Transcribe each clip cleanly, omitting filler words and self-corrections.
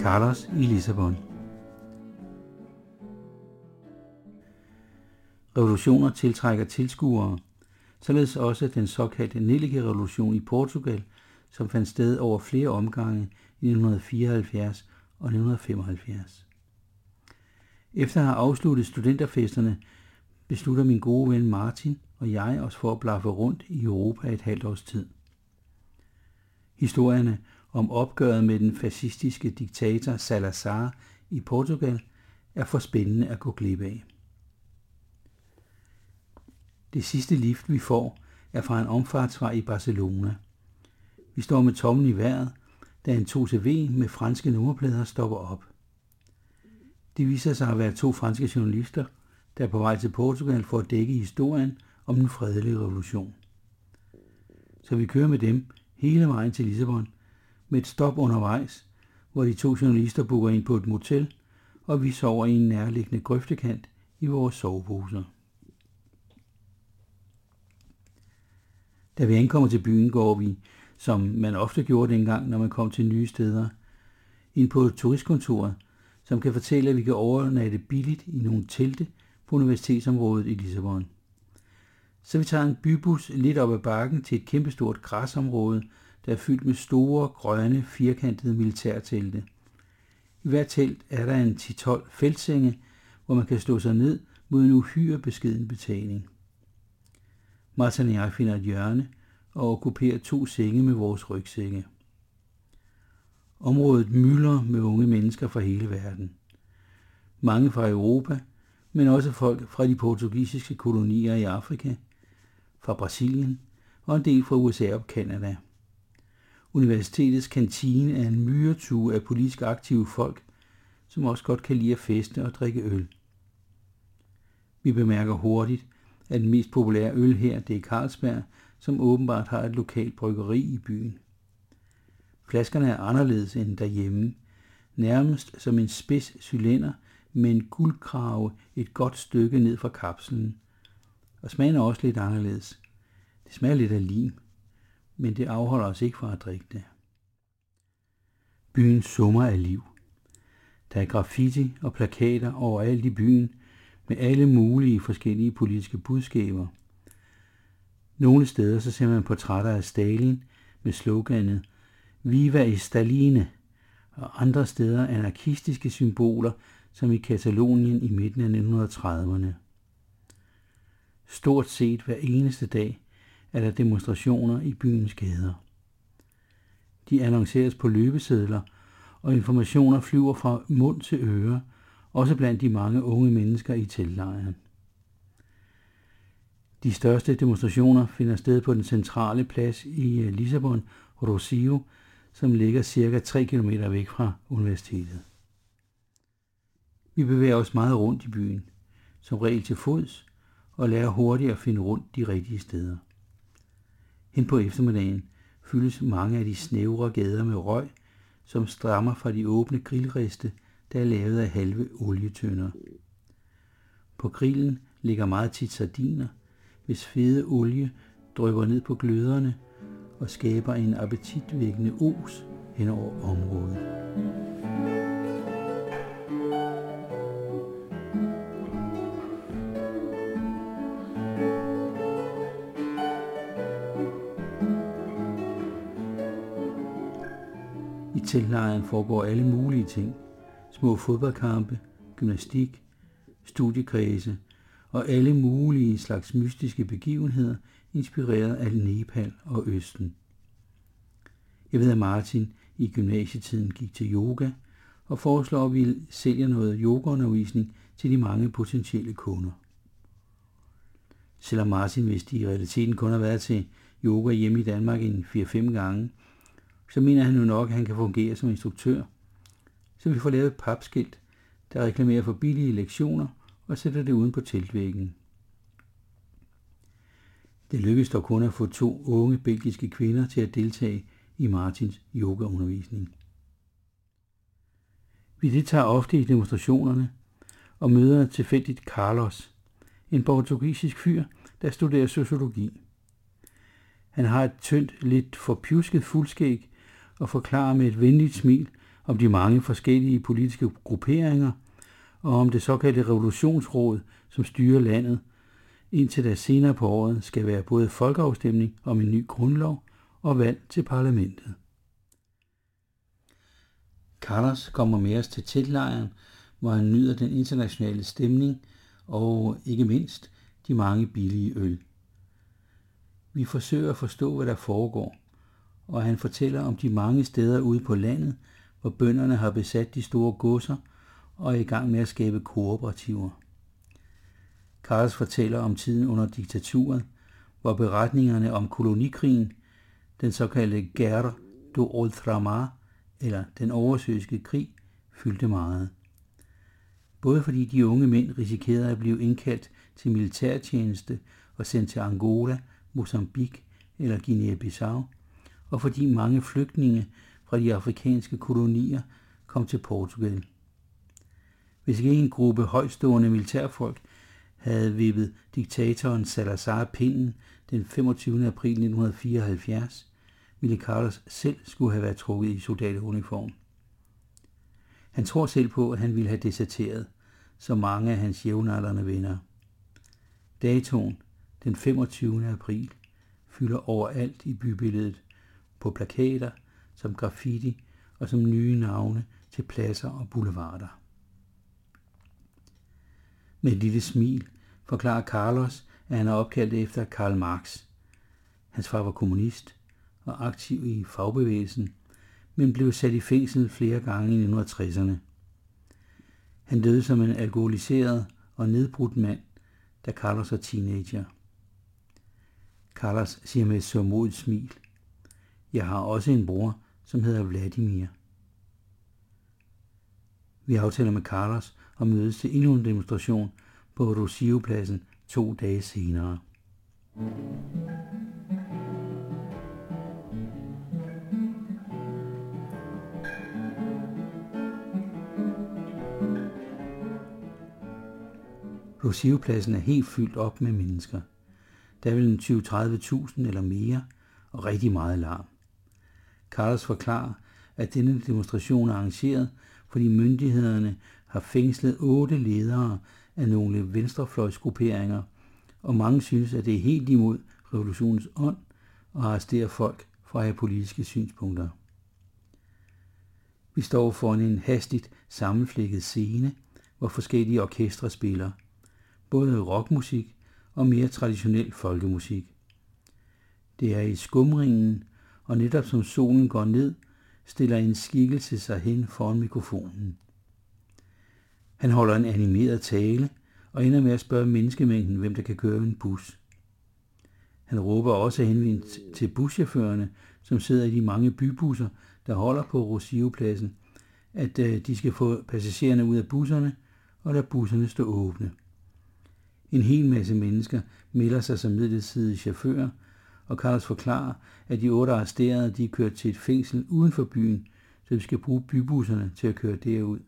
Carlos i Lissabon. Revolutioner tiltrækker tilskuere, således også den såkaldte Nellikerevolution i Portugal, som fandt sted over flere omgange i 1974 og 1975. Efter at have afsluttet studenterfesterne, beslutter min gode ven Martin og jeg os for at blaffe rundt i Europa et halvt års tid. Historierne om opgøret med den fascistiske diktator Salazar i Portugal er for spændende at gå glip af. Det sidste lift, vi får, er fra en omfartsvej i Barcelona. Vi står med tommen i vejret, da en 2CV med franske nummerplader stopper op. Det viser sig at være to franske journalister, der er på vej til Portugal for at dække historien om den fredelige revolution. Så vi kører med dem hele vejen til Lissabon, med et stop undervejs, hvor de to journalister booker ind på et motel, og vi sover i en nærliggende grøftekant i vores soveposer. Da vi ankommer til byen, går vi, som man ofte gjorde dengang, når man kom til nye steder, ind på et turistkontor, som kan fortælle, at vi kan overnatte billigt i nogle telte på universitetsområdet i Lissabon. Så vi tager en bybus lidt op ad bakken til et kæmpestort græsområde, der er fyldt med store, grønne, firkantede militærtelte. I hvert telt er der en 10-12 feltsenge, hvor man kan slå sig ned mod en uhyre beskeden betaling. Martin og jeg finder et hjørne og okkuperer to senge med vores rygsække. Området myldrer med unge mennesker fra hele verden. Mange fra Europa, men også folk fra de portugisiske kolonier i Afrika, fra Brasilien og en del fra USA og Canada. Universitetets kantine er en myretue af politisk aktive folk, som også godt kan lide at feste og drikke øl. Vi bemærker hurtigt, at den mest populære øl her, det er Carlsberg, som åbenbart har et lokalt bryggeri i byen. Flaskerne er anderledes end derhjemme, nærmest som en spids cylinder med en guldkrave et godt stykke ned fra kapslen. Og smagen er også lidt anderledes. Det smager lidt af lim, men det afholder os ikke fra at drikke det. Byen summer af liv. Der er graffiti og plakater overalt i byen, med alle mulige forskellige politiske budskaber. Nogle steder så ser man portrætter af Stalin med sloganet Viva i Staline, og andre steder anarkistiske symboler, som i Katalonien i midten af 1930'erne. Stort set hver eneste dag er der demonstrationer i byens gader. De annonceres på løbesedler, og informationer flyver fra mund til øre, også blandt de mange unge mennesker i teltlejren. De største demonstrationer finder sted på den centrale plads i Lissabon, Rossio, som ligger cirka 3 km væk fra universitetet. Vi bevæger os meget rundt i byen, som regel til fods, og lærer hurtigt at finde rundt de rigtige steder. Hen på eftermiddagen fyldes mange af de snævre gader med røg, som strammer fra de åbne grillriste, der er lavet af halve olietønder. På grillen ligger meget tit sardiner, hvis fede olie drypper ned på gløderne og skaber en appetitvækkende os hen over området. I teltlejren foregår alle mulige ting. Små fodboldkampe, gymnastik, studiekredse og alle mulige slags mystiske begivenheder inspireret af Nepal og Østen. Jeg ved, at Martin i gymnasietiden gik til yoga og foreslår, at vi sælger noget yogaundervisning til de mange potentielle kunder. selvom Martin, hvis de i realiteten kun har været til yoga hjemme i Danmark en 4-5 gange, så mener han jo nok, at han kan fungere som instruktør. Så vi får lavet et papskilt, der reklamerer for billige lektioner og sætter det uden på teltvæggen. Det lykkedes dog kun at få 2 unge belgiske kvinder til at deltage i Martins yogaundervisning. Vi deltager ofte i demonstrationerne og møder tilfældigt Carlos, en portugisisk fyr, der studerer sociologi. Han har et tyndt, lidt forpjusket fuldskæg og forklarer med et venligt smil om de mange forskellige politiske grupperinger og om det såkaldte revolutionsråd, som styrer landet, indtil der senere på året skal være både folkeafstemning om en ny grundlov og valg til parlamentet. Carlos kommer med os til teltlejren, hvor han nyder den internationale stemning og ikke mindst de mange billige øl. Vi forsøger at forstå, hvad der foregår, og han fortæller om de mange steder ude på landet, hvor bønderne har besat de store godser og er i gang med at skabe kooperativer. Carlos fortæller om tiden under diktaturen, hvor beretningerne om kolonikrigen, den såkaldte Guerra do Ultramar, eller den oversøiske krig, fyldte meget. Både fordi de unge mænd risikerede at blive indkaldt til militærtjeneste og sendt til Angola, Mozambique eller Guinea-Bissau, og fordi mange flygtninge fra de afrikanske kolonier kom til Portugal. Hvis ikke en gruppe højtstående militærfolk havde vippet diktatoren Salazar pinden den 25. april 1974, ville Carlos selv skulle have været trukket i soldateruniform. Han tror selv på, at han ville have deserteret, som mange af hans jævnaldrende venner. Datoen, den 25. april, fylder overalt i bybilledet, på plakater, som graffiti og som nye navne til pladser og boulevarder. Med et lille smil forklarer Carlos, at han er opkaldt efter Karl Marx. Hans far var kommunist og aktiv i fagbevægelsen, men blev sat i fængsel flere gange i 1960'erne. Han døde som en alkoholiseret og nedbrudt mand, da Carlos var teenager. Carlos siger med et sørmodigt smil: "Jeg har også en bror, som hedder Vladimir." Vi aftaler med Carlos og mødes til endnu en demonstration på Rossio-pladsen 2 dage senere. Rossio-pladsen er helt fyldt op med mennesker. Der er vel en 20-30.000 eller mere, og rigtig meget larm. Carlos forklarer, at denne demonstration er arrangeret, fordi myndighederne har fængslet 8 ledere af nogle venstrefløjsgrupperinger, og mange synes, at det er helt imod revolutionens ånd og arresterer folk for at have politiske synspunkter. Vi står foran en hastigt sammenflækket scene, hvor forskellige orkestre spiller, både rockmusik og mere traditionel folkemusik. Det er i skumringen, og netop som solen går ned, stiller en skikkelse sig hen foran mikrofonen. Han holder en animeret tale og ender med at spørge menneskemængden, hvem der kan køre en bus. Han råber også henvendt til buschaufførerne, som sidder i de mange bybusser, der holder på Rossio-pladsen, at de skal få passagererne ud af busserne og lade busserne stå åbne. En hel masse mennesker melder sig som midlertidige chauffører, og Carlos forklarer, at de 8 arresterede de er kørt til et fængsel uden for byen, så de skal bruge bybusserne til at køre derud.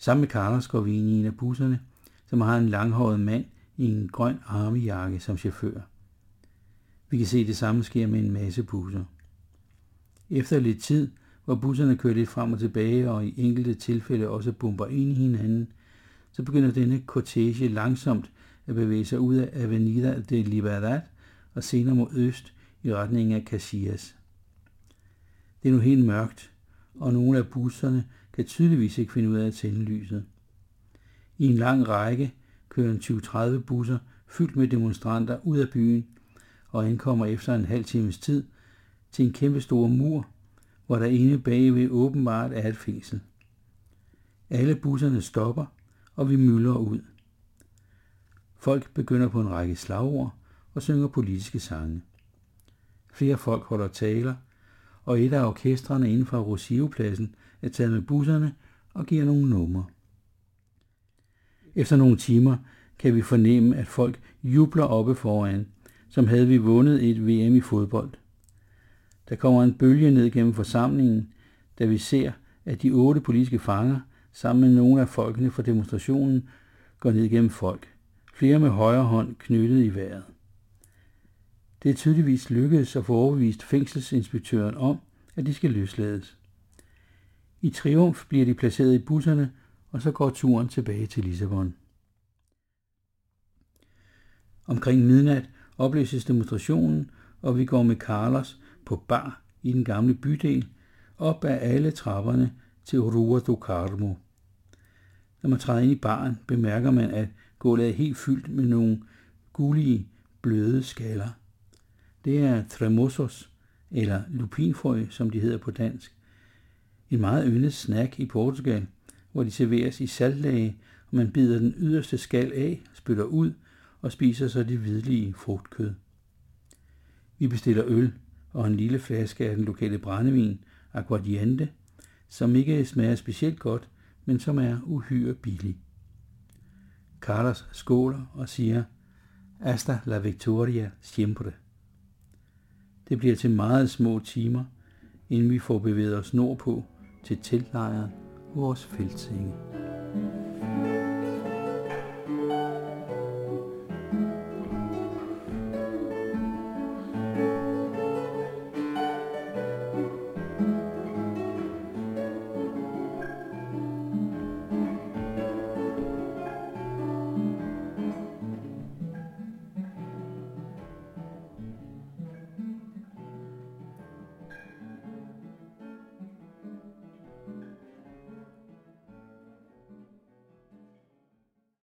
Sammen med Carlos går vi ind i en af busserne, som har en langhåret mand i en grøn armejakke som chauffør. Vi kan se, at det samme sker med en masse busser. Efter lidt tid, hvor busserne kører lidt frem og tilbage og i enkelte tilfælde også bomber ind i hinanden, så begynder denne kortege langsomt at bevæge sig ud af Avenida da Liberdade og senere mod øst i retning af Casillas. Det er nu helt mørkt, og nogle af busserne kan tydeligvis ikke finde ud af at tænde lyset. I en lang række kører en 20-30 busser fyldt med demonstranter ud af byen og ankommer efter en halv times tid til en kæmpe stor mur, hvor der inde bagved åbenbart er et fængsel. Alle busserne stopper, og vi myldrer ud. Folk begynder på en række slagord og synger politiske sange. Flere folk holder taler, og et af orkestrene inden for Rossio-pladsen er taget med busserne og giver nogle numre. Efter nogle timer kan vi fornemme, at folk jubler oppe foran, som havde vi vundet et VM i fodbold. Der kommer en bølge ned gennem forsamlingen, da vi ser, at de 8 politiske fanger sammen med nogle af folkene fra demonstrationen går ned gennem folk. Flere med højre hånd knyttet i vejret. Det er tydeligvis lykkedes at få overbevist fængselsinspektøren om, at de skal løslades. I triumf bliver de placeret i busserne, og så går turen tilbage til Lissabon. Omkring midnat opløses demonstrationen, og vi går med Carlos på bar i den gamle bydel, op ad alle trapperne til Rua do Carmo. Når man træder ind i baren, bemærker man, at gulvet er helt fyldt med nogle gulige, bløde skaller. Det er tremosos, eller lupinfrø, som de hedder på dansk. En meget yndet snack i Portugal, hvor de serveres i saltlage, og man bider den yderste skal af, spytter ud og spiser så det hvidlige frugtkød. Vi bestiller øl og en lille flaske af den lokale brændevin, Aguardiente, som ikke smager specielt godt, men som er uhyre billig. Carlos skåler og siger, Hasta la victoria siempre. Det bliver til meget små timer, inden vi får bevæget os nordpå til teltlejren og vores feltsenge.